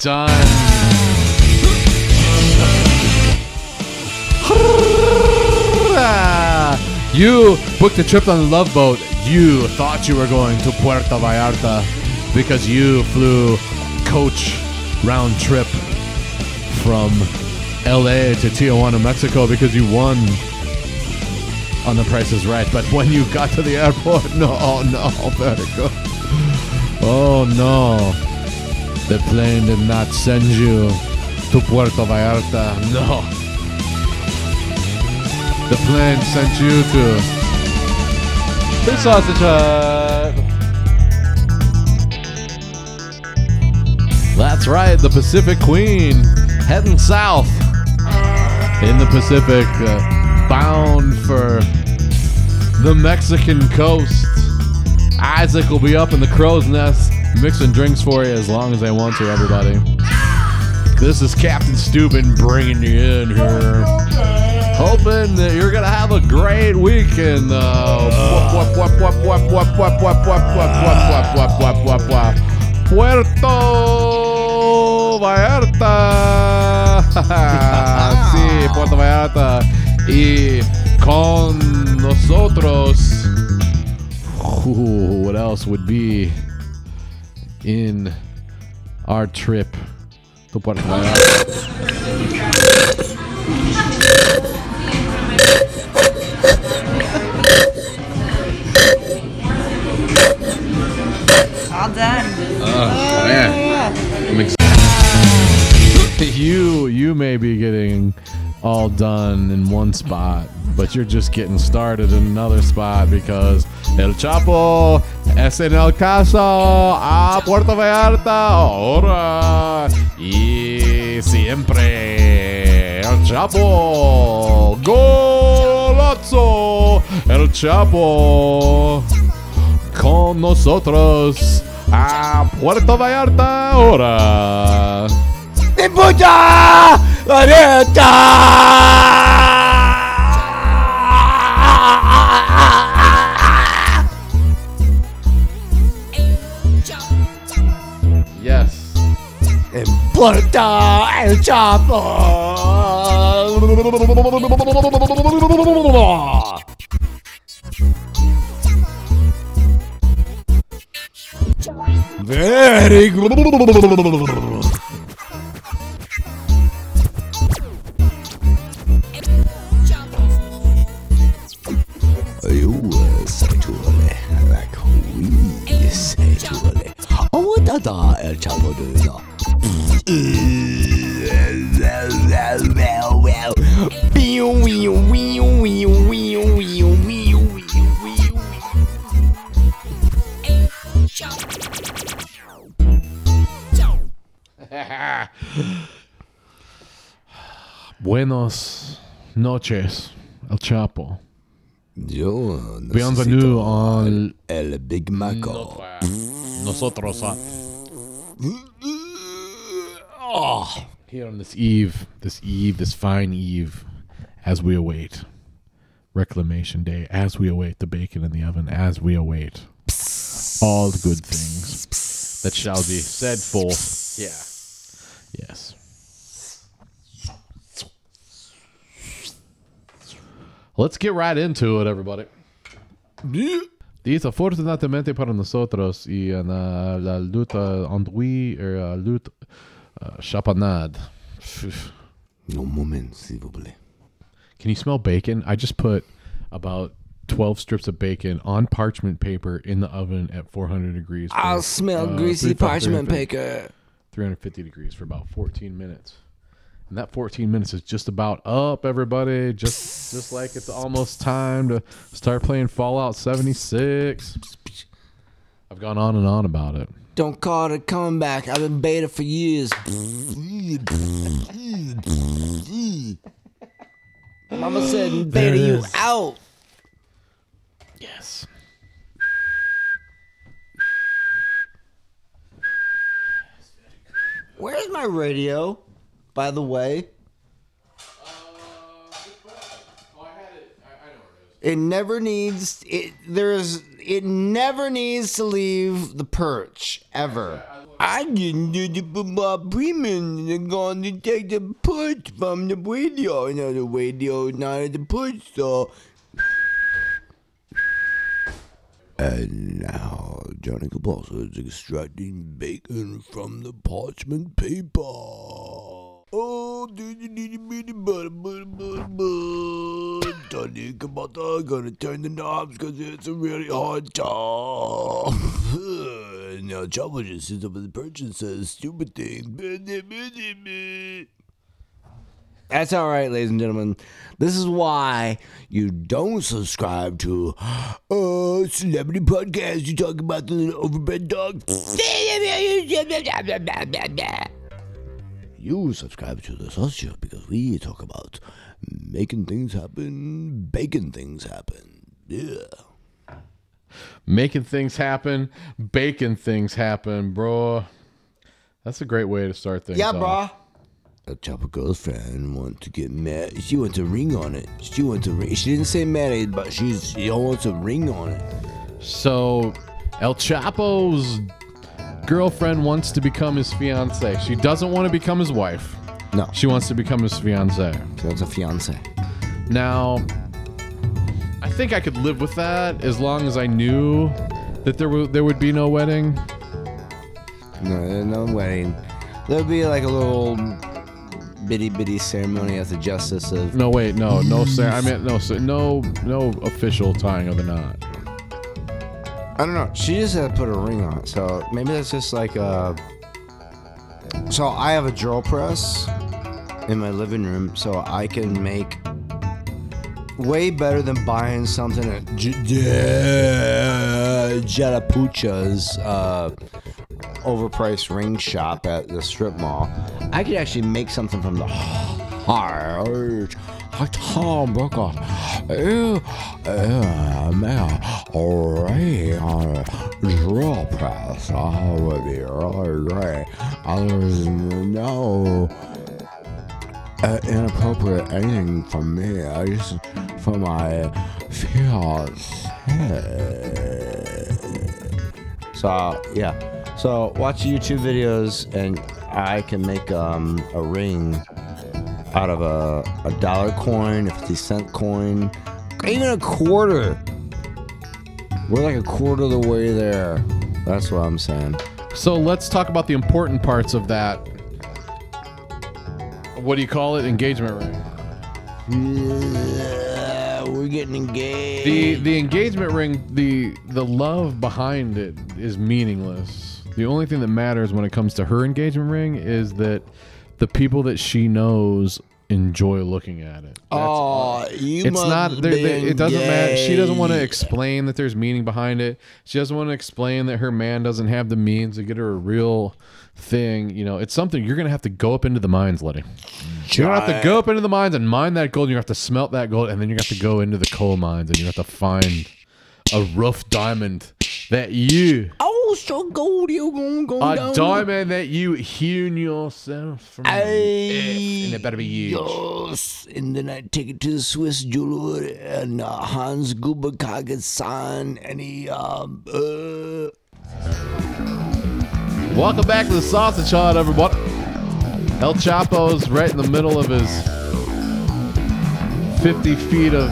done. You booked a trip on the Love Boat. You thought you were going to Puerto Vallarta because you flew coach round trip from LA to Tijuana, Mexico, because you won on The Price is Right. But when you got to the airport, no, Vertigo. Oh no, the plane did not send you to Puerto Vallarta. No, the plane sent you to The Sausage Hut. That's right, the Pacific Queen, heading south in the Pacific, bound for the Mexican coast. Isaac will be up in the crow's nest mixing drinks for you as long as they want to, everybody. This is Captain Steuben bringing you in here, hoping that you're going to have a great weekend. Puerto Vallarta. Sí, Puerto Vallarta. Y con nosotros. Ooh, what else would be in our trip to Puerto Vallarta? All done. Oh, man. I'm excited. You may be getting all done in one spot, but you're just getting started in another spot, because El Choppo es en el caso a Puerto Vallarta ahora y siempre. El Choppo golazo. El Choppo con nosotros a Puerto Vallarta ahora. ¡De puta! Yes. En Puerto El Choppo. Very good. El Choppo does not. Buenas noches, El Choppo. Yo, bienvenue on El Big Maco. Nosotros. Oh, here on this fine eve, as we await Reclamation Day, as we await the bacon in the oven, as we await all the good things that shall be said for. Yeah. Yes. Let's get right into it, everybody. Desafortunadamente para nosotros y en la luta andouille or lutte chapanade. No moment, s'il vous plaît. Can you smell bacon? I just put about 12 strips of bacon on parchment paper in the oven at 400 degrees. I smell greasy parchment paper. 350 degrees for about 14 minutes. And that 14 minutes is just about up, everybody. Just like it's almost time to start playing Fallout 76. I've gone on and on about it. Don't call it a comeback. I've been beta for years. Mama said beta you out. Yes. Where's my radio? By the way, I know where it is. It never needs it. There's It never needs to leave the perch, ever. I didn't do the Bob Freeman. They're going to take the push from the radio. You know, the radio's not at the push, so... And now, Johnny Capozzo is extracting bacon from the parchment paper. Oh, Johnny Capozzo, gonna turn the knobs because it's a really hard job. And now, Choppo just sits up in the perch and says stupid things. That's all right, ladies and gentlemen. This is why you don't subscribe to celebrity podcasts. You talk about the little overbred dog. You subscribe to The Sausage Hut because we talk about making things happen, baking things happen. Yeah. Making things happen, baking things happen, bro. That's a great way to start things. Yeah, bro. El Choppo girlfriend wants to get married. She wants a ring on it. She wants a ring. She didn't say married, but she wants a ring on it. So, El Choppo's girlfriend wants to become his fiance. She doesn't want to become his wife. No. She wants to become his fiance. She wants a fiance. Now, I think I could live with that as long as I knew that there would be no wedding. No wedding. There'd be like a little bitty ceremony at the justice of... No, wait, no, sir. I mean, no official tying of the knot. I don't know. She just had to put a ring on it, so maybe that's just like a... So I have a drill press in my living room, so I can make way better than buying something at Jatapucha's overpriced ring shop at the strip mall. I could actually make something from the heart. Inappropriate anything from me. I just for my fiancé. So yeah, so watch YouTube videos and I can make a ring out of a dollar coin, a 50-cent coin, even a quarter. We're like a quarter of the way there. That's what I'm saying. So let's talk about the important parts of that. What do you call it? Engagement ring. Yeah, we're getting engaged. The engagement ring, the love behind it is meaningless. The only thing that matters when it comes to her engagement ring is that the people that she knows enjoy looking at it. It doesn't matter. She doesn't want to explain that there's meaning behind it. She doesn't want to explain that her man doesn't have the means to get her a real thing. You know, it's something you're gonna have to go up into the mines, Letty. You're gonna have to go up into the mines and mine that gold. You're gonna have to smelt that gold, and then you're gonna have to go into the coal mines and you have to find a rough diamond that you. Oh, so gold you're gonna go a down. Diamond that you hewn yourself from. And it better be huge. Yes. And then I take it to the Swiss jeweler and Hans Gruber Kagesan, and he. Welcome back to The Sausage Hut, everybody. El Choppo's right in the middle of his 50 feet of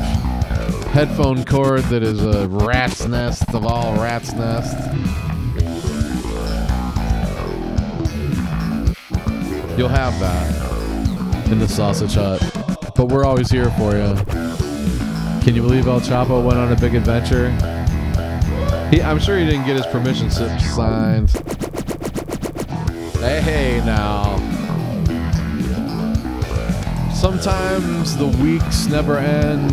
headphone cord that is a rat's nest of all rat's nests. You'll have that in The Sausage Hut, but we're always here for you. Can you believe El Choppo went on a big adventure? I'm sure he didn't get his permission slip signed. Hey now. Sometimes the weeks never end.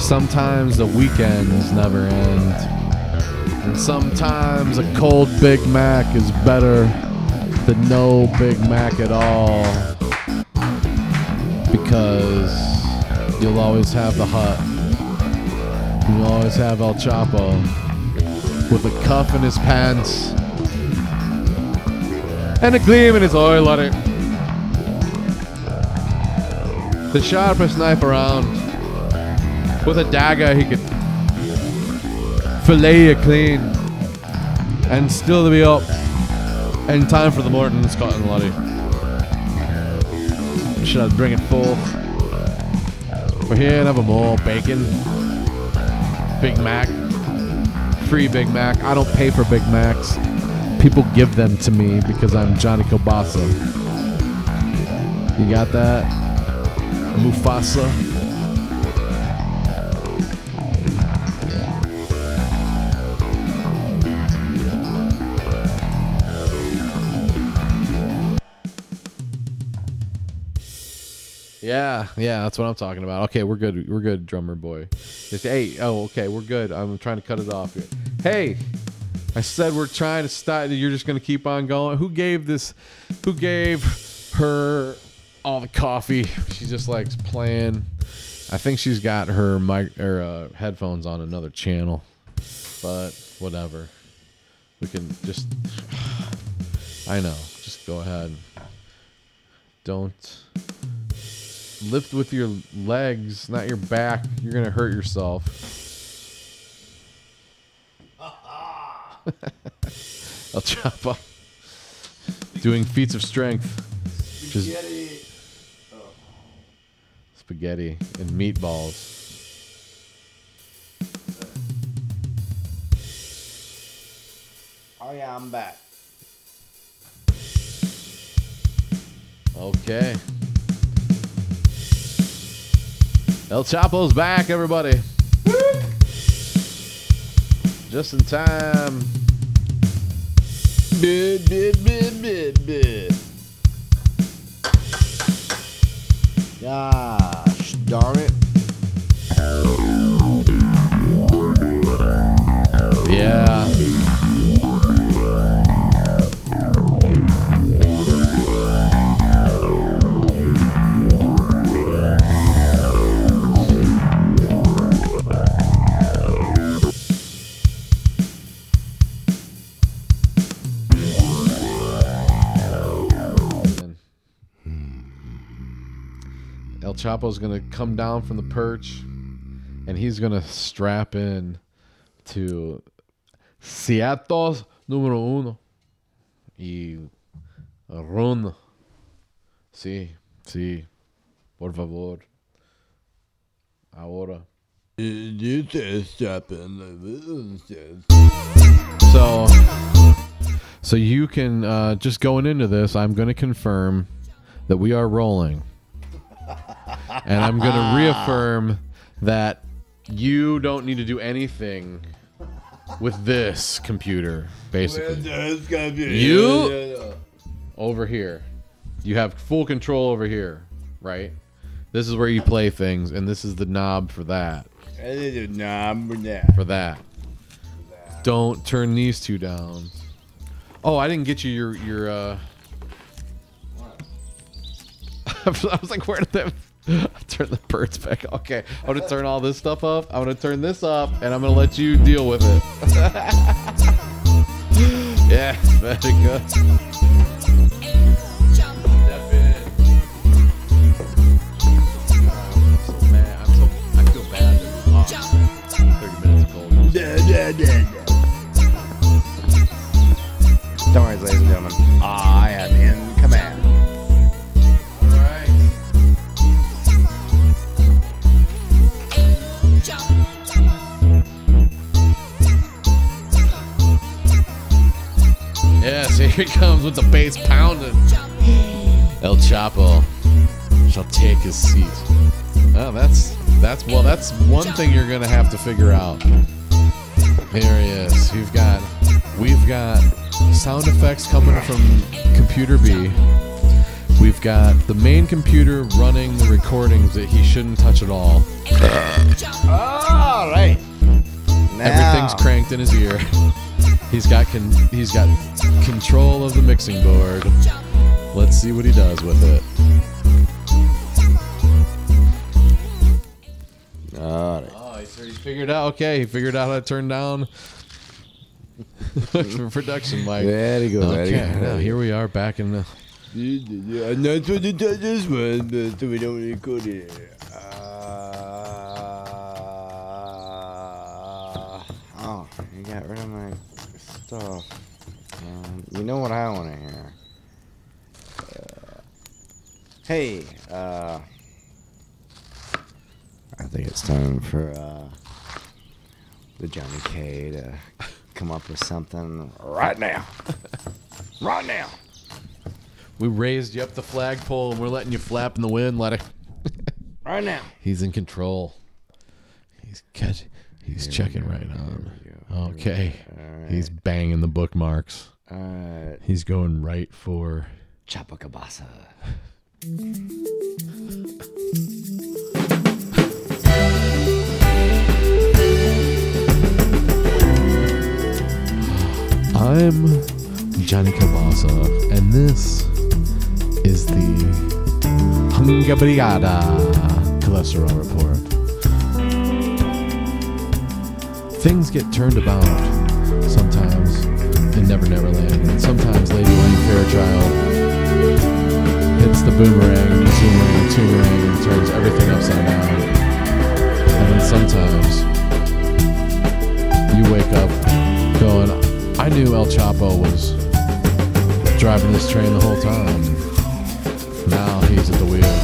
Sometimes the weekends never end. And sometimes a cold Big Mac is better than no Big Mac at all. Because you'll always have the hut. You'll always have El Choppo with a cuff in his pants. And a gleam in his eye, Lottie. The sharpest knife around. With a dagger, he could fillet it clean and still the way up in time for the Morton Scott and Lottie. Should I bring it full? We're here and have a more bacon, Big Mac, free Big Mac. I don't pay for Big Macs. People give them to me because I'm Johnny Kielbasa. You got that? Mufasa. Yeah, that's what I'm talking about. Okay, we're good, drummer boy. Hey, oh, okay, we're good. I'm trying to cut it off here. Hey, I said we're trying to stop. You're just gonna keep on going. Who gave her all the coffee? She just likes playing. I think she's got her mic or headphones on another channel, but whatever. We can just. I know. Just go ahead. Don't lift with your legs, not your back. You're gonna hurt yourself. El Choppo doing feats of strength. Spaghetti. Just spaghetti and meatballs. Oh yeah, I'm back. Okay. El Choppo's back, everybody. Woo! Just in time. Bid. Gosh darn it. Yeah. El Choppo's gonna come down from the perch, and he's gonna strap in to Ciatos número uno y run. Sí, por favor. Ahora. So you can just going into this. I'm gonna confirm that we are rolling. And I'm going to reaffirm that you don't need to do anything with this computer, basically. You, over here, you have full control over here, right? This is where you play things, and this is the knob for that. Don't turn these two down. Oh, I didn't get you your I was like, where did that... turn the birds back. Okay, I'm going to turn all this stuff up. I'm going to turn this up, and I'm going to let you deal with it. Yeah, very good. I feel bad. Oh, 30 minutes of gold. Don't worry, ladies and gentlemen. I am in command. Yes, here he comes with the bass pounding. El Choppo shall take his seat. Oh, that's one thing you're gonna have to figure out. Here he is. We've got sound effects coming from computer B. We've got the main computer running the recordings that he shouldn't touch at all. All right. Everything's cranked in his ear. He's got control of the mixing board. Let's see what he does with it. All right. Oh, he figured out. Okay, he figured out how to turn down production mic. There you go. Okay, now here we are back in the. I'm not supposed to touch this one, but so we don't record it. got rid of my stuff. And you know what I want to hear? Hey, I think it's time for the Johnny K to come up with something right now. Right now. We raised you up the flagpole and we're letting you flap in the wind. Let it. Right now. He's in control. He's checking right on. Okay. Right. He's banging the bookmarks. He's going right for Chapacabasa. I'm Johnny Cabasa, and this is the Hunga Brigada Cholesterol Report. Things get turned about sometimes in Never Neverland, and sometimes Lady Wayne Fairchild hits the boomerang, the zoomerang, the toomerang, and turns everything upside down. And then sometimes you wake up going, I knew El Choppo was driving this train the whole time. Now he's at the wheel.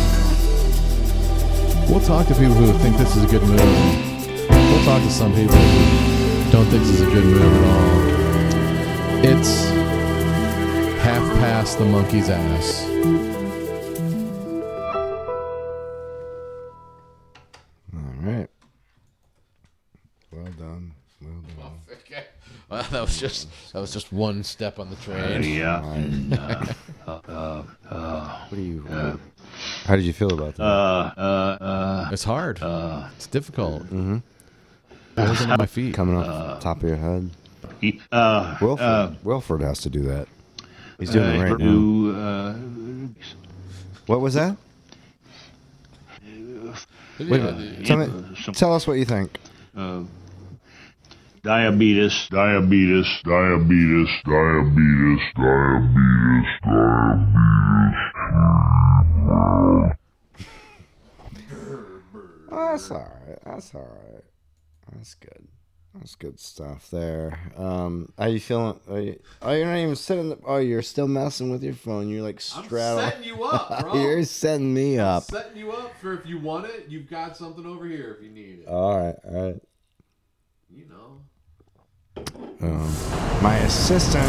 We'll talk to people who think this is a good movie. We'll talk to some people who don't think this is a good movie at all. It's half past the monkey's ass. That was just one step on the train. Yeah. What do you? How did you feel about that? It's hard. It's difficult. Mm-hmm. I wasn't on my feet. Coming off the top of your head. Wilford has to do that. He's doing it right now. What was that? Wait a minute. Tell us what you think. Diabetes. That's all right. That's good. That's good stuff there. Are you feeling? You're not even sitting. You're still messing with your phone. You're like straddling. I'm setting you up, bro. You're setting me up. I'm setting you up for if you want it, you've got something over here if you need it. All right. You know. My assistant.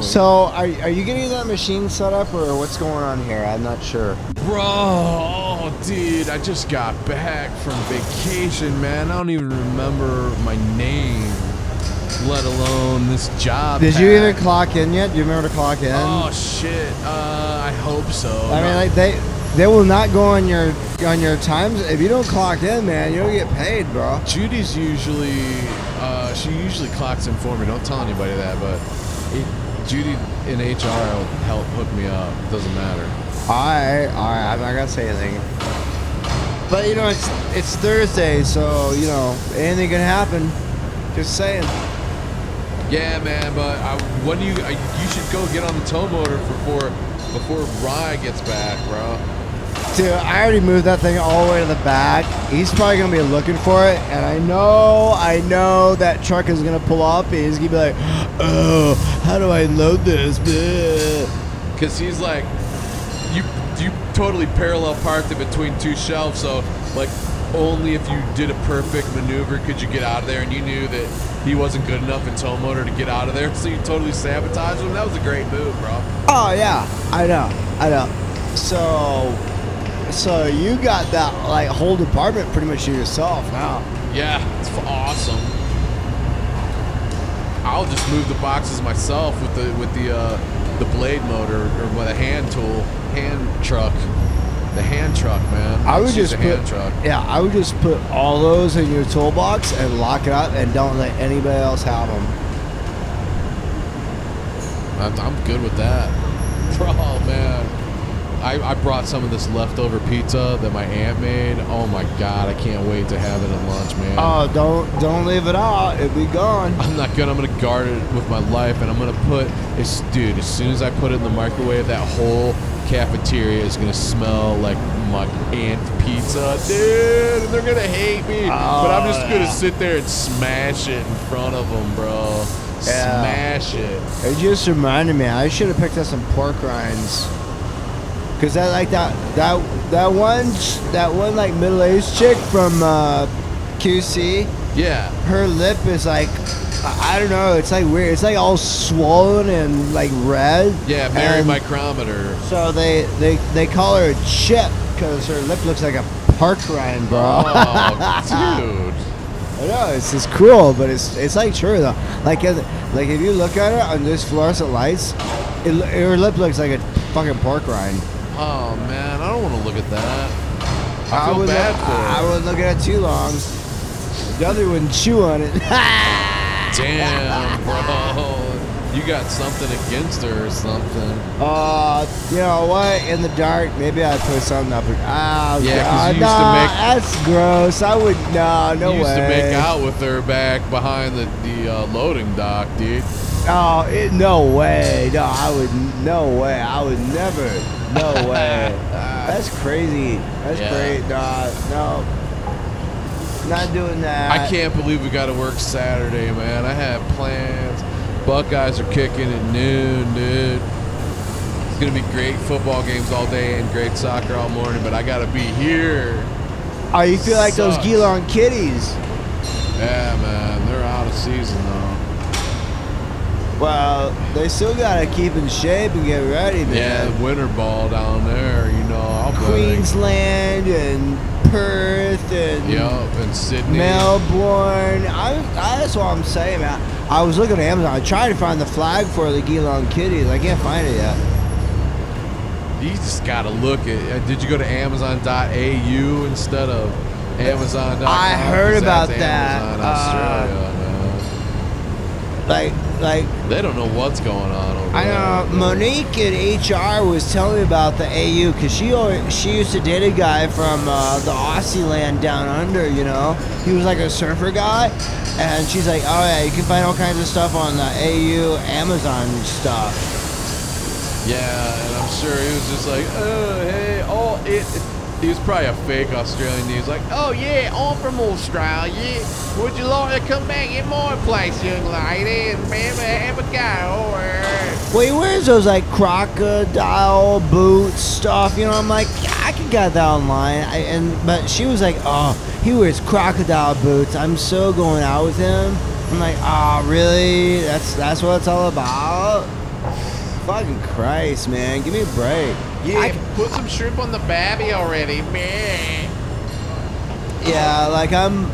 So are you getting that machine set up or what's going on here? I'm not sure. Bro, dude, I just got back from vacation, man. I don't even remember my name, let alone this job. Did you even clock in yet? Do you remember to clock in? Oh shit. I hope so. I mean, like they will not go on your times if you don't clock in, man. You don't get paid, bro. Judy's usually clocks in for me. Don't tell anybody that, but Judy in HR will help hook me up. It doesn't matter. All right. I'm not gonna say anything. But you know, it's Thursday, so you know anything can happen. Just saying. Yeah, man. But you should go get on the tow motor before Rye gets back, bro. Dude, I already moved that thing all the way to the back. He's probably going to be looking for it. And I know that truck is going to pull up. And he's going to be like, oh, how do I load this? Because he's like, you totally parallel parked it between two shelves. So, like, only if you did a perfect maneuver could you get out of there. And you knew that he wasn't good enough in tow motor to get out of there. So you totally sabotaged him. That was a great move, bro. Oh, yeah. I know. So you got that like whole department pretty much to yourself now. Yeah, it's awesome. I'll just move the boxes myself with the blade motor or with a hand truck. The hand truck, man. I would just put all those in your toolbox and lock it up and don't let anybody else have them. I'm good with that, bro, man. I brought some of this leftover pizza that my aunt made. Oh my god, I can't wait to have it at lunch, man. Oh, don't leave it out. It'll be gone. I'm not gonna. I'm gonna guard it with my life, and I'm gonna put this, dude. As soon as I put it in the microwave, that whole cafeteria is gonna smell like my aunt's pizza, dude. And they're gonna hate me, but I'm just gonna sit there and smash it in front of them, bro. Yeah. Smash it. It just reminded me. I should have picked up some pork rinds. Cause I like that one like middle-aged chick from QC. Yeah. Her lip is like, I don't know. It's like weird. It's like all swollen and like red. Yeah, Mary Micrometer. So they call her a chip because her lip looks like a pork rind, bro. Oh, dude. I know, it's just cruel, but it's like true though. Like if you look at it on those fluorescent lights, her lip looks like a fucking pork rind. Oh man, I don't want to look at that. I feel bad for it. I wouldn't look at it too long. The other wouldn't chew on it. Damn, bro, you got something against her or something. You know what? In the dark, maybe I'd put something up. Yeah, cause you used to make. That's gross. I would no way. You used to make out with her back behind the loading dock, dude. Oh, no way. No, I would. No way. I would never. No way. That's crazy. That's great. No. Not doing that. I can't believe we got to work Saturday, man. I have plans. Buckeyes are kicking at noon, dude. It's going to be great football games all day and great soccer all morning, but I got to be here. Oh, you feel like those Geelong Kitties. Yeah, man. They're out of season, though. Well, they still gotta keep in shape and get ready, man. Yeah, the winter ball down there, you know. Queensland and Perth and Sydney, Melbourne. That's what I'm saying, man. I was looking at Amazon. I tried to find the flag for the Geelong Kitties. I can't find it yet. You just gotta look at. Did you go to Amazon.au instead of Amazon.com? I heard about that. Amazon, Australia, Like they don't know what's going on over there. I know Monique in HR was telling me about the AU because she used to date a guy from the Aussie land down under. You know, he was like a surfer guy, and she's like, "Oh yeah, you can find all kinds of stuff on the AU Amazon stuff." Yeah, and I'm sure he was just like, "Oh hey, oh it." He was probably a fake Australian. He was like, "Oh yeah, I'm from Australia. Would you like to come back in my place, young lady, and maybe have a go?" Or... Well, he wears those like crocodile boots stuff. You know, I'm like, I could get that online. But she was like, "Oh, he wears crocodile boots. I'm so going out with him." I'm like, "Oh, really? That's what it's all about." Fucking Christ, man, give me a break. Yeah, put some shrimp on the babby already, man. Yeah, like I'm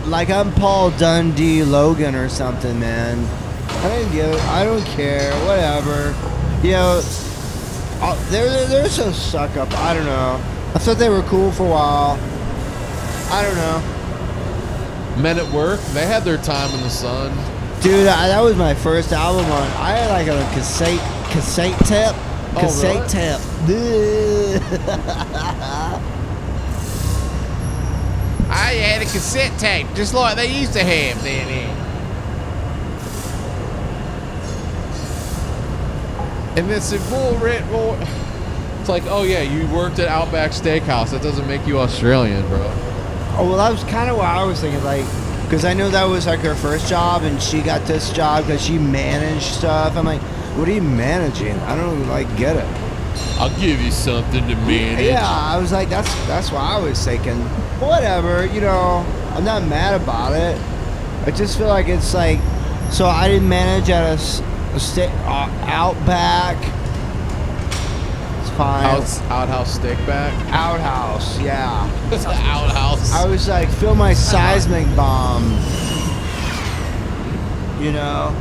Paul Dundee Logan or something, man. I don't care, whatever. You know, they're so suck up. I don't know. I thought they were cool for a while. I don't know. Men at Work, they had their time in the sun. Dude, that was my first album on. I had like a cassette tape. Cassette tape. I had a cassette tape, just like they used to have then. And it's a bull. It's like, oh yeah, you worked at Outback Steakhouse. That doesn't make you Australian, bro. Oh well, that was kind of what I was thinking, like. Because I know that was like her first job, and she got this job because she managed stuff. I'm like, what are you managing? I don't get it. I'll give you something to manage. Yeah, I was like, that's what I was thinking. Whatever, you know, I'm not mad about it. I just feel like it's like, so I didn't manage at Outback. Outhouse steak back. Outhouse, yeah. That's an outhouse. I was like, feel my seismic bomb. You know?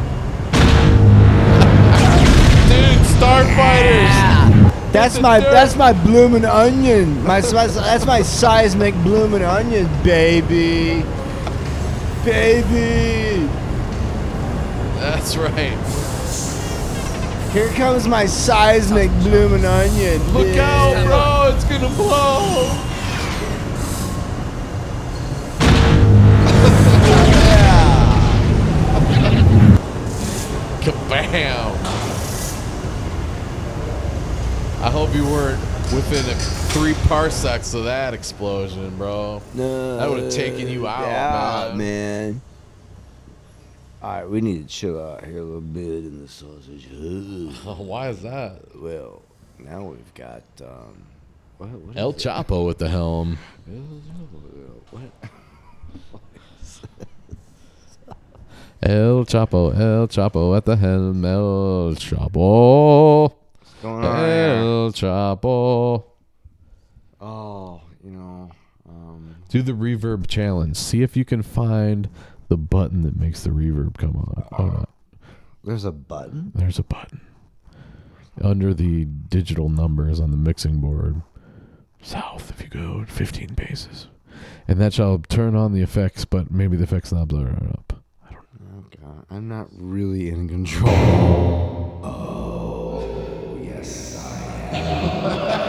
Dude, Starfighters! Yeah. That's my bloomin' onion. That's my seismic bloomin' onion, baby. Baby. That's right. Here comes my seismic bloomin' onion. Look out, bro! It's gonna blow. Yeah. Kabam! I hope you weren't within 3 parsecs of that explosion, bro. No, that would have taken you out, man. All right, we need to chill out here a little bit in the sausage hut. Why is that? Well, now we've got what El Choppo with the helm. El Choppo at the helm. El Choppo. What's going on? El Choppo. Oh, you know. Do the reverb challenge. See if you can find the button that makes the reverb come on. There's a button? There's a button. Under the digital numbers on the mixing board. South, if you go 15 paces. And that shall turn on the effects, but maybe the effects knobs are up. I don't know. Oh, God. I'm not really in control. Oh, yes, I am.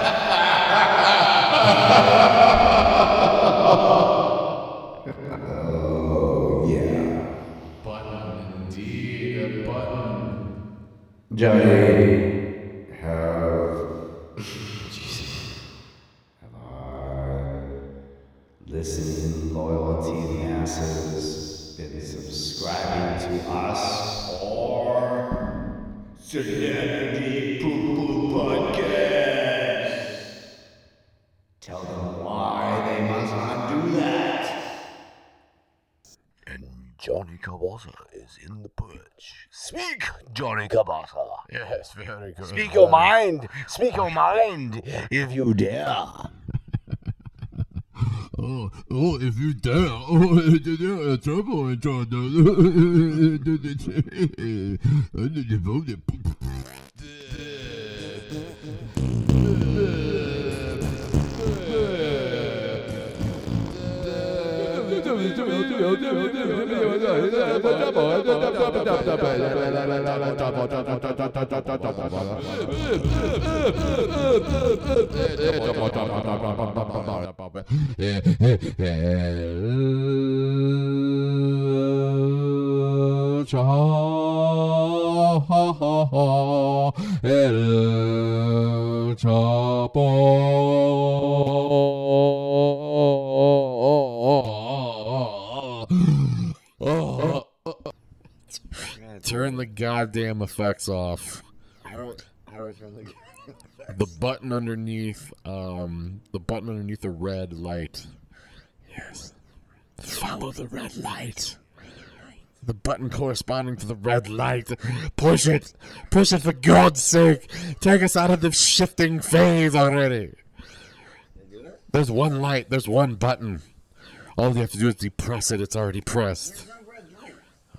Johnny, have I listened, loyalty masses, been subscribing to us, or Serenity Poo Poo Podcast? Tell them why they must not do that. And Johnny Kawasa is in the perch. Speak, Johnny Kawasa. Yes, very good. Speak your mind. Speak your mind, if you dare. Oh, if you dare. Oh, if you dare, trouble in trouble. Under the voted. El Choppo. Turn the goddamn effects off. I don't turn the goddamn effects. The button underneath the red light. Yes. Follow the red light. The button corresponding to the red light. Push it. Push it for God's sake. Take us out of this shifting phase already. There's one light. There's one button. All you have to do is depress it. It's already pressed.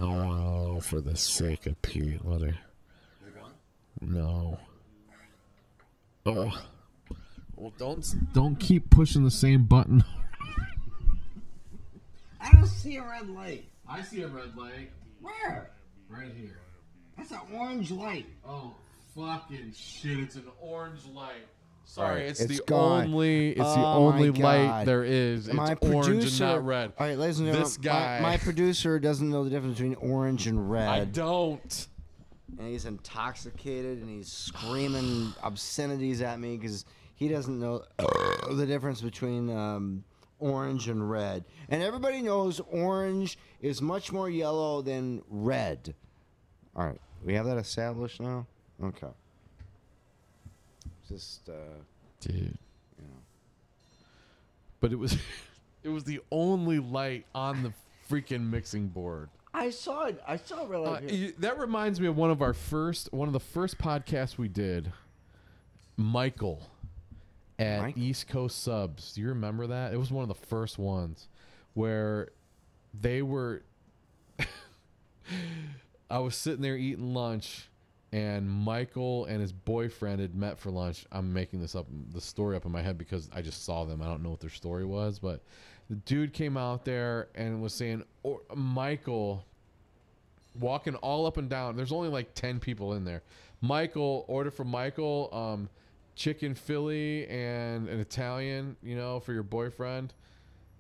Oh, for the sake of Pete, let her. No. Oh. Well, don't keep pushing the same button. I don't see a red light. I see a red light. Where? Right here. That's an orange light. Oh, fucking shit! It's an orange light. Sorry, it's the only light there is. It's orange and not red. All right, ladies and gentlemen, this guy, my producer doesn't know the difference between orange and red. I don't. And he's intoxicated, and he's screaming obscenities at me because he doesn't know the difference between orange and red. And everybody knows orange is much more yellow than red. All right, we have that established now? Okay. Just, dude, you know. But it was the only light on the freaking mixing board. I saw it right here. That reminds me of one of the first podcasts we did. Michael at East Coast Subs. Do you remember that? It was one of the first ones where they were. I was sitting there eating lunch. And Michael and his boyfriend had met for lunch. I'm making the story up in my head because I just saw them. I don't know what their story was, but the dude came out there and was saying, Michael walking all up and down. There's only like 10 people in there. Michael, order from Michael, chicken Philly and an Italian, you know, for your boyfriend.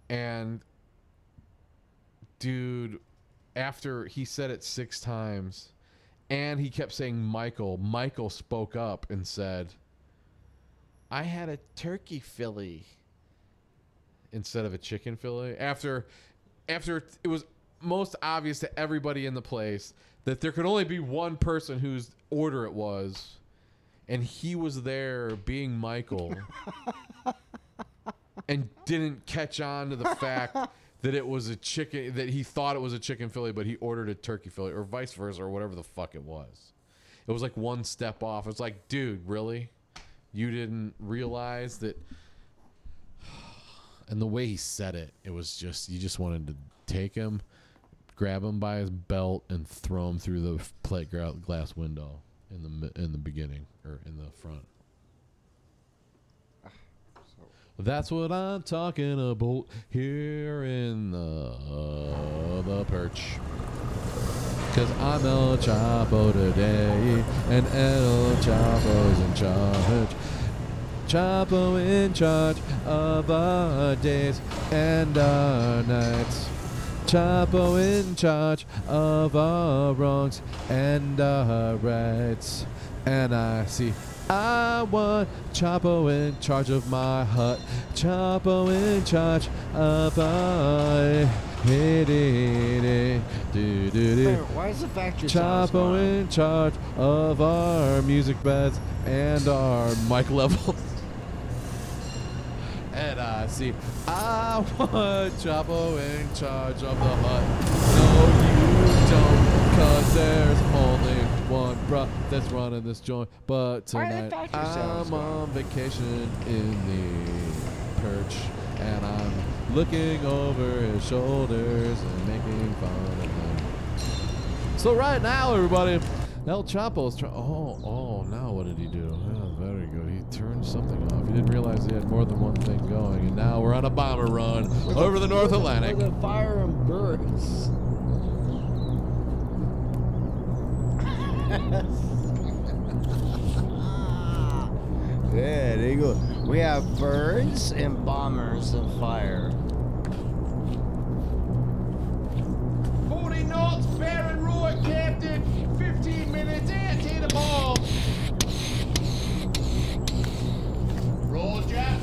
And dude, after he said it 6 times and he kept saying Michael, Michael spoke up and said, I had a turkey Philly instead of a chicken Philly. After it was most obvious to everybody in the place that there could only be one person whose order it was, and he was there being Michael and didn't catch on to the fact that it was a chicken, that he thought it was a chicken Philly, but he ordered a turkey Philly, or vice versa, or whatever the fuck it was. It was like one step off. It's like, dude, really? You didn't realize that? And the way he said it, it was just, you just wanted to take him, grab him by his belt, and throw him through the plate glass window in the beginning, or in the front. That's what I'm talking about here in the perch. Because I'm El Choppo today, and El Choppo's in charge. Choppo in charge of our days and our nights. Choppo in charge of our wrongs and our rights. And I want Choppo in charge of my hut. Choppo in charge of our... Why is the factory sound? Choppo in charge of our music beds and our mic levels. And I see, I want Choppo in charge of the hut. No, you don't, cause there's only one bruh that's running this joint. But tonight, I'm on vacation in the perch, and I'm looking over his shoulders and making fun of him. So right now, everybody, El Choppo's trying. Oh, now what did he do? Oh, very good. He turned something off. He didn't realize he had more than one thing going, and now we're on a bomber run over the North Atlantic. We're gonna fire and birds. Yeah, there you go. We have birds and bombers and fire. 40 knots, bear and roar, captain. 15 minutes, and hit the ball. Roll, Jack.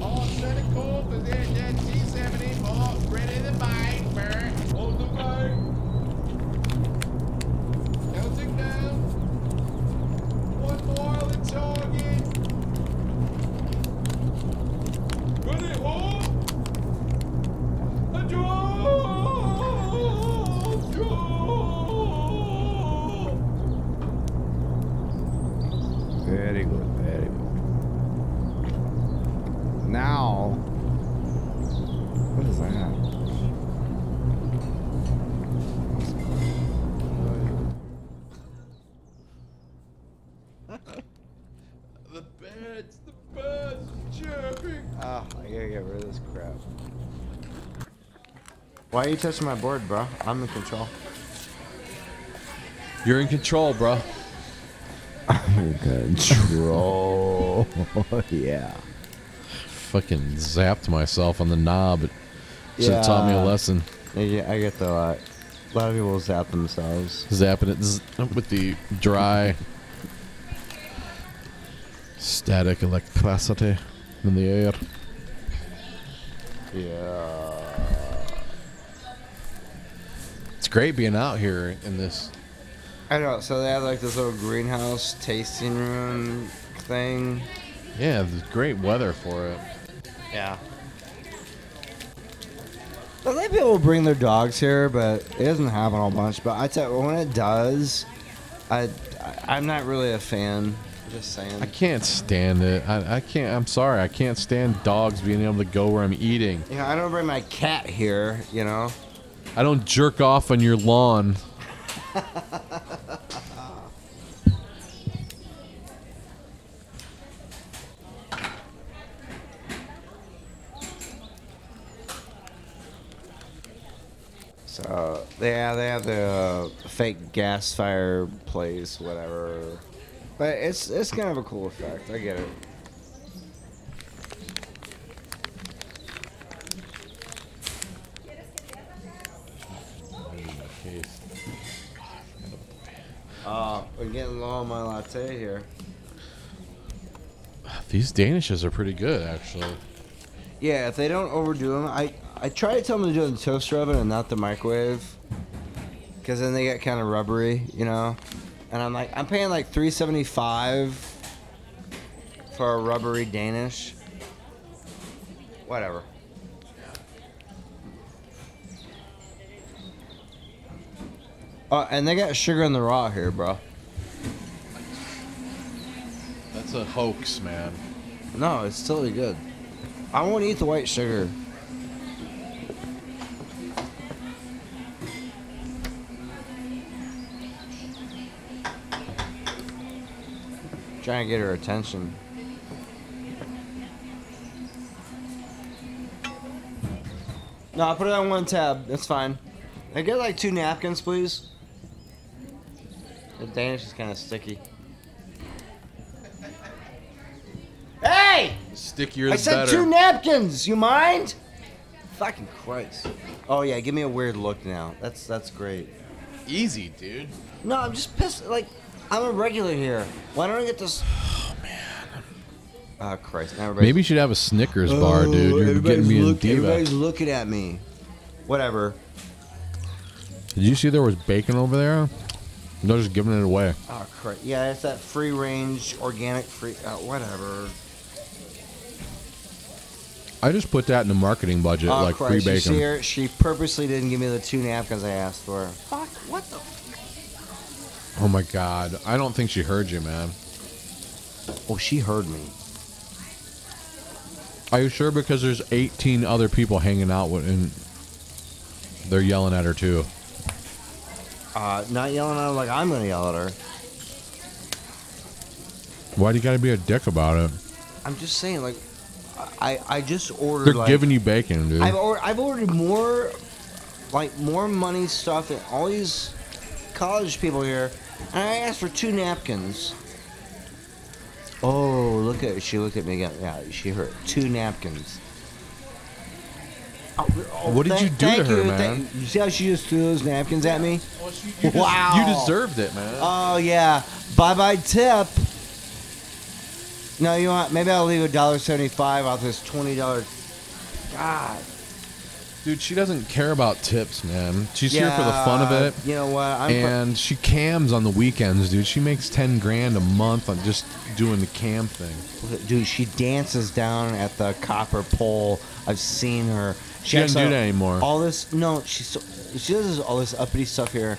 All set and cool, because there's that T-70 ball ready to bite. Bird, hold the bird. Don't take down. One more, the target. Put it home. A draw. Very good, very good. Now, what does that have? The birds chirping. Ah, I gotta get rid of this crap. Why are you touching my board, bro? I'm in control. You're in control, bro. I'm in control. Yeah. Fucking zapped myself on the knob. It taught me a lesson. Yeah, I get that a lot. A lot of people zap themselves. Zapping it with the dry static electricity in the air. Yeah. It's great being out here in this. I know, so they had like this little greenhouse tasting room thing. Yeah, great weather for it. Yeah. A lot of people bring their dogs here, but it doesn't happen a whole bunch. But I tell you, when it does, I'm not really a fan. Just saying. I can't stand it. I can't. I'm sorry. I can't stand dogs being able to go where I'm eating. Yeah, I don't bring my cat here, you know. I don't jerk off on your lawn. So yeah, they have the fake gas fireplace, whatever. But it's kind of a cool effect. I get it. We're getting low on my latte here. These Danishes are pretty good, actually. Yeah, if they don't overdo them, I try to tell them to do it in the toaster oven and not the microwave, because then they get kind of rubbery, you know. And I'm like, I'm paying like $3.75 for a rubbery Danish. Whatever. Oh, and they got sugar in the raw here, bro. That's a hoax, man. No, it's totally good. I won't eat the white sugar. I'm trying to get her attention. No, I'll put it on one tab. That's fine. I get like 2 napkins, please. The Danish is kind of sticky. Hey! Stickier is better. I said 2 napkins! You mind? Fucking Christ. Oh yeah, give me a weird look now. That's great. Easy, dude. No, I'm just pissed. Like, I'm a regular here. Why don't I get this? Oh, man. Oh, Christ. Maybe you should have a Snickers bar, dude. You're getting me a diva. Everybody's looking at me. Whatever. Did you see there was bacon over there? They're just giving it away. Oh, Christ. Yeah, it's that free-range, organic, free... whatever. I just put that in the marketing budget, like Christ, free bacon. You see her? She purposely didn't give me the 2 napkins I asked for. Fuck, what the... Oh, my God. I don't think she heard you, man. Oh, she heard me. Are you sure? Because there's 18 other people hanging out and they're yelling at her, too. Not yelling at her like I'm going to yell at her. Why do you got to be a dick about it? I'm just saying, like, I just ordered. They're like, giving you bacon, dude. I've ordered more, like, more money stuff than all these college people here, and I asked for 2 napkins. Oh, look at she looked at me again. Yeah, she heard 2 napkins. Oh, what did you do to her, man? You see how she just threw those napkins at me? Well, wow. You deserved it, man. Oh, yeah. Bye-bye tip. No, you want... Maybe I'll leave $1.75 off this $20. God. Dude, she doesn't care about tips, man. She's here for the fun of it. You know what? She cams on the weekends, dude. She makes $10 grand a month on just doing the cam thing. Dude, she dances down at the copper pole. I've seen her. She doesn't do that anymore. All this, no, she does all this uppity stuff here,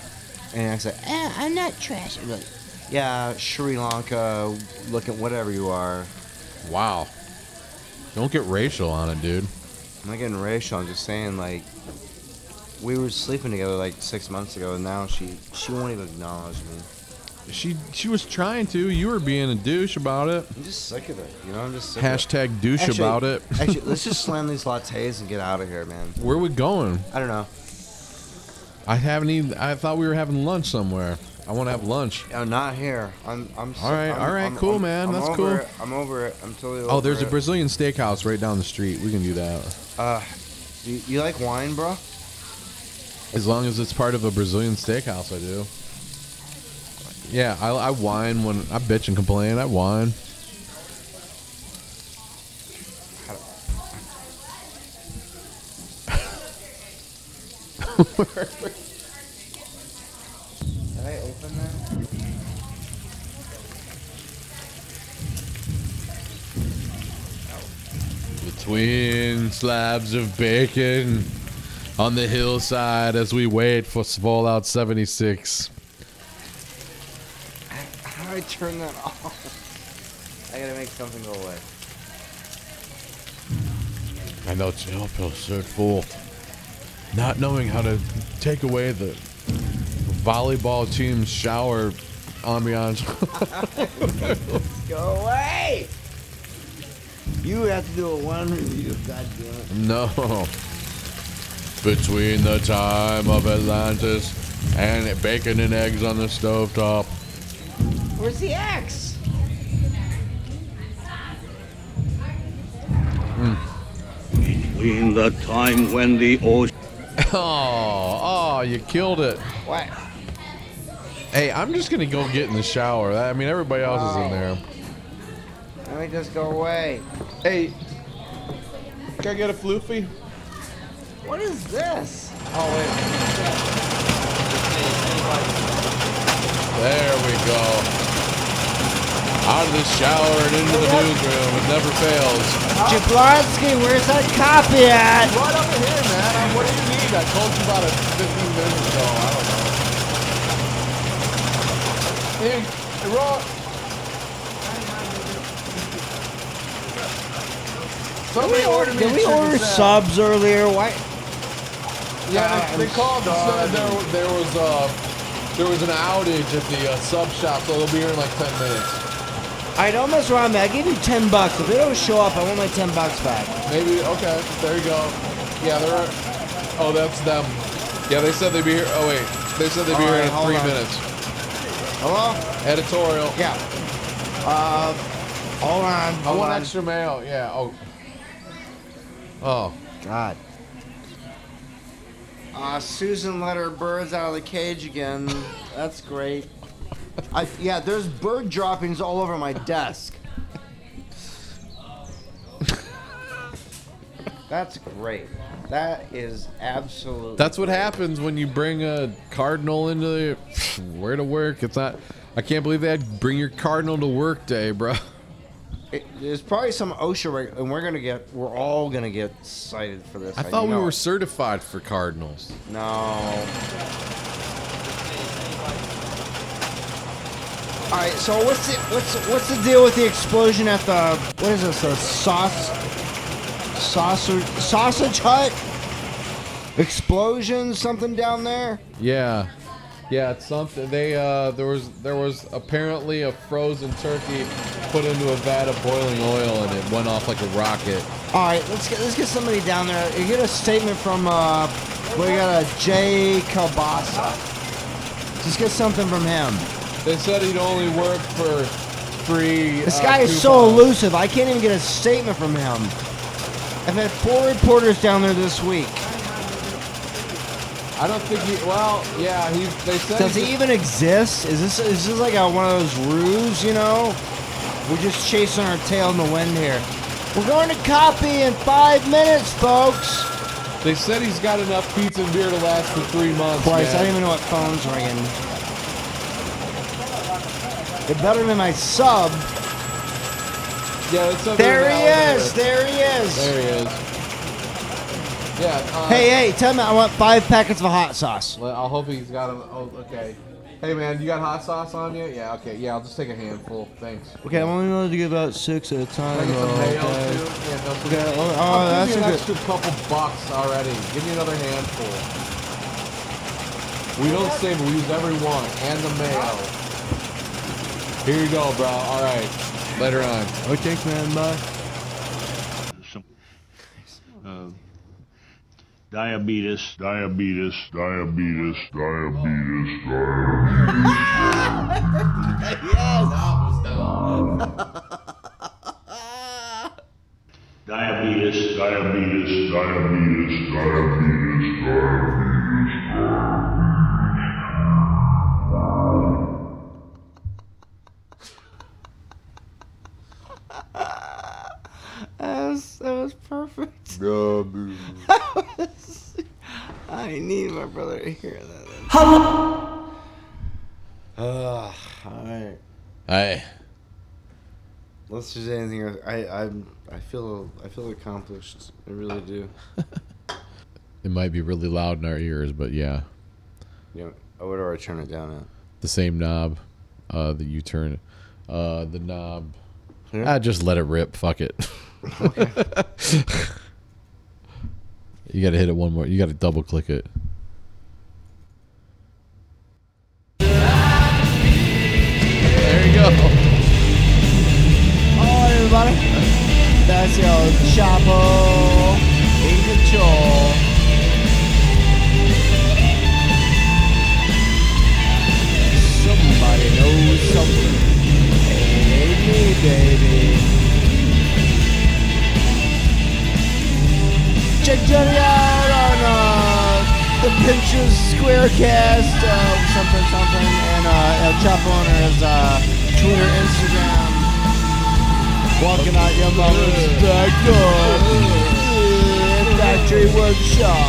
and I say, I'm not trash. I'm like, yeah, Sri Lanka, look at whatever you are. Wow. Don't get racial on it, dude. I'm not getting racial, I'm just saying, like, we were sleeping together like 6 months ago, and now she won't even acknowledge me. She was trying to. You were being a douche about it. I'm just sick of it, you know? I'm just sick of it. Douche about it. Actually, let's just slam these lattes and get out of here, man. Where are we going? I don't know. I thought we were having lunch somewhere. I want to have lunch. I'm not here. I'm all right. Cool, man. That's cool. I'm over it. I'm totally over it. Oh, there's a Brazilian steakhouse right down the street. We can do that. You like wine, bro? As long as it's part of a Brazilian steakhouse, I do. Yeah, I whine when I bitch and complain. I whine. Did I open that? Between slabs of bacon on the hillside as we wait for Fallout 76. How do I turn that off? I gotta make something go away. I know it's episode 4. Not knowing how to take away the volleyball team shower ambiance. Go away! You have to do a one review, goddammit. No. Between the time of Atlantis and bacon and eggs on the stovetop. Where's the axe? Between the time when the ocean... Oh, you killed it. What? Hey, I'm just gonna go get in the shower. I mean, everybody else is in there. Let me just go away. Hey, can I get a floofy? What is this? Oh, wait. There we go. Out of the shower and into the newsroom. It never fails. Jablonski, where's that copy at? Right over here, man. What do you need? I told you about it 15 minutes ago. I don't know. Hey, Rock. Did we order subs earlier? Why? Yeah, they called and said there was an outage at the sub shop, so they'll be here in like 10 minutes. Alright, almost wrong, man. I gave you $10. If they don't show up, I want my $10 back. Maybe, okay. There you go. Yeah, they're... Oh, that's them. Yeah, they said they'd be here... Oh, wait. They said they'd be here in 3 minutes. Hello? Editorial. Yeah. Hold on. I want extra mail. Yeah, Oh. God. Susan let her birds out of the cage again. That's great. Yeah, there's bird droppings all over my desk. That's great. That is absolutely... That's what happens when you bring a cardinal into the... Where to work? It's not... I can't believe they had bring your cardinal to work day, bro. There's probably some OSHA, and we're all gonna get cited for this. I thought we were certified for cardinals. No. All right, so what's the deal with the explosion at the Sausage Hut? Explosion, something down there? Yeah. Yeah, it's something. They there was apparently a frozen turkey put into a vat of boiling oil and it went off like a rocket. All right, let's get somebody down there. You get a statement from we got a Jay Kalbasa. Just get something from him. They said he'd only work for free. This guy is so elusive. I can't even get a statement from him. I've had 4 reporters down there this week. I don't think he. Well, yeah, he. They said. Does he even exist? Is this like one of those ruse? You know, we're just chasing our tail in the wind here. We're going to copy in 5 minutes, folks. They said he's got enough pizza and beer to last for 3 months. Christ, I don't even know what phone's ringing. It's better than my sub. Yeah, it's up there. There he is. Yeah, hey, tell me I want 5 packets of hot sauce. I'll hope he's got them. Oh, okay. Hey, man, you got hot sauce on you? Yeah, okay. Yeah, I'll just take a handful. Thanks. Okay, I'm only allowed to get about 6 at a time. Can I get some mayo, too? Yeah, no, okay. I'll give you an extra couple bucks already. Give me another handful. We don't save, we use every one. And the mayo. Here you go, bro. All right. Later on. Okay, man. Bye. Diabetes. Yes. That was perfect. I need my brother to hear that. Hello. Alright. Hi. Let's just anything else. I feel accomplished. I really do. It might be really loud in our ears, but yeah. Yeah. What do I turn it down at? The same knob that you turn the knob. Yeah. I just let it rip, fuck it. Okay. You gotta hit it one more. You gotta double click it. There you go. Hello, everybody. That's El Choppo in control. the Pinch's Squarecast, something, and El Choppo on his Twitter, Instagram. Walking out your mother's back door. Factory Workshop.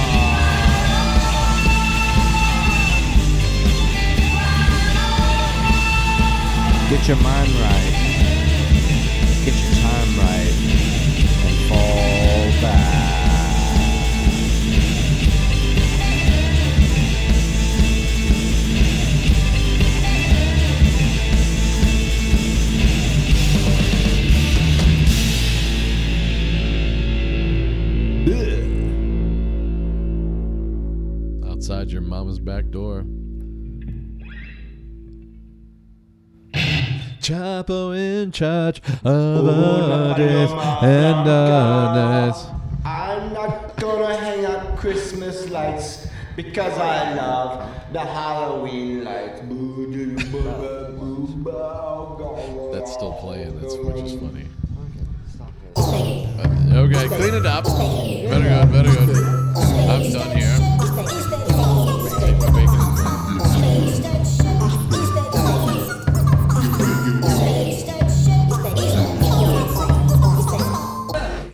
Get your mind right, get your time right, and fall back. Outside your mama's back door. Choppo in charge of our days and our nights. I'm not gonna hang up Christmas lights because I love the Halloween lights. That's still playing, that's which is funny. Okay, clean it up. Better go.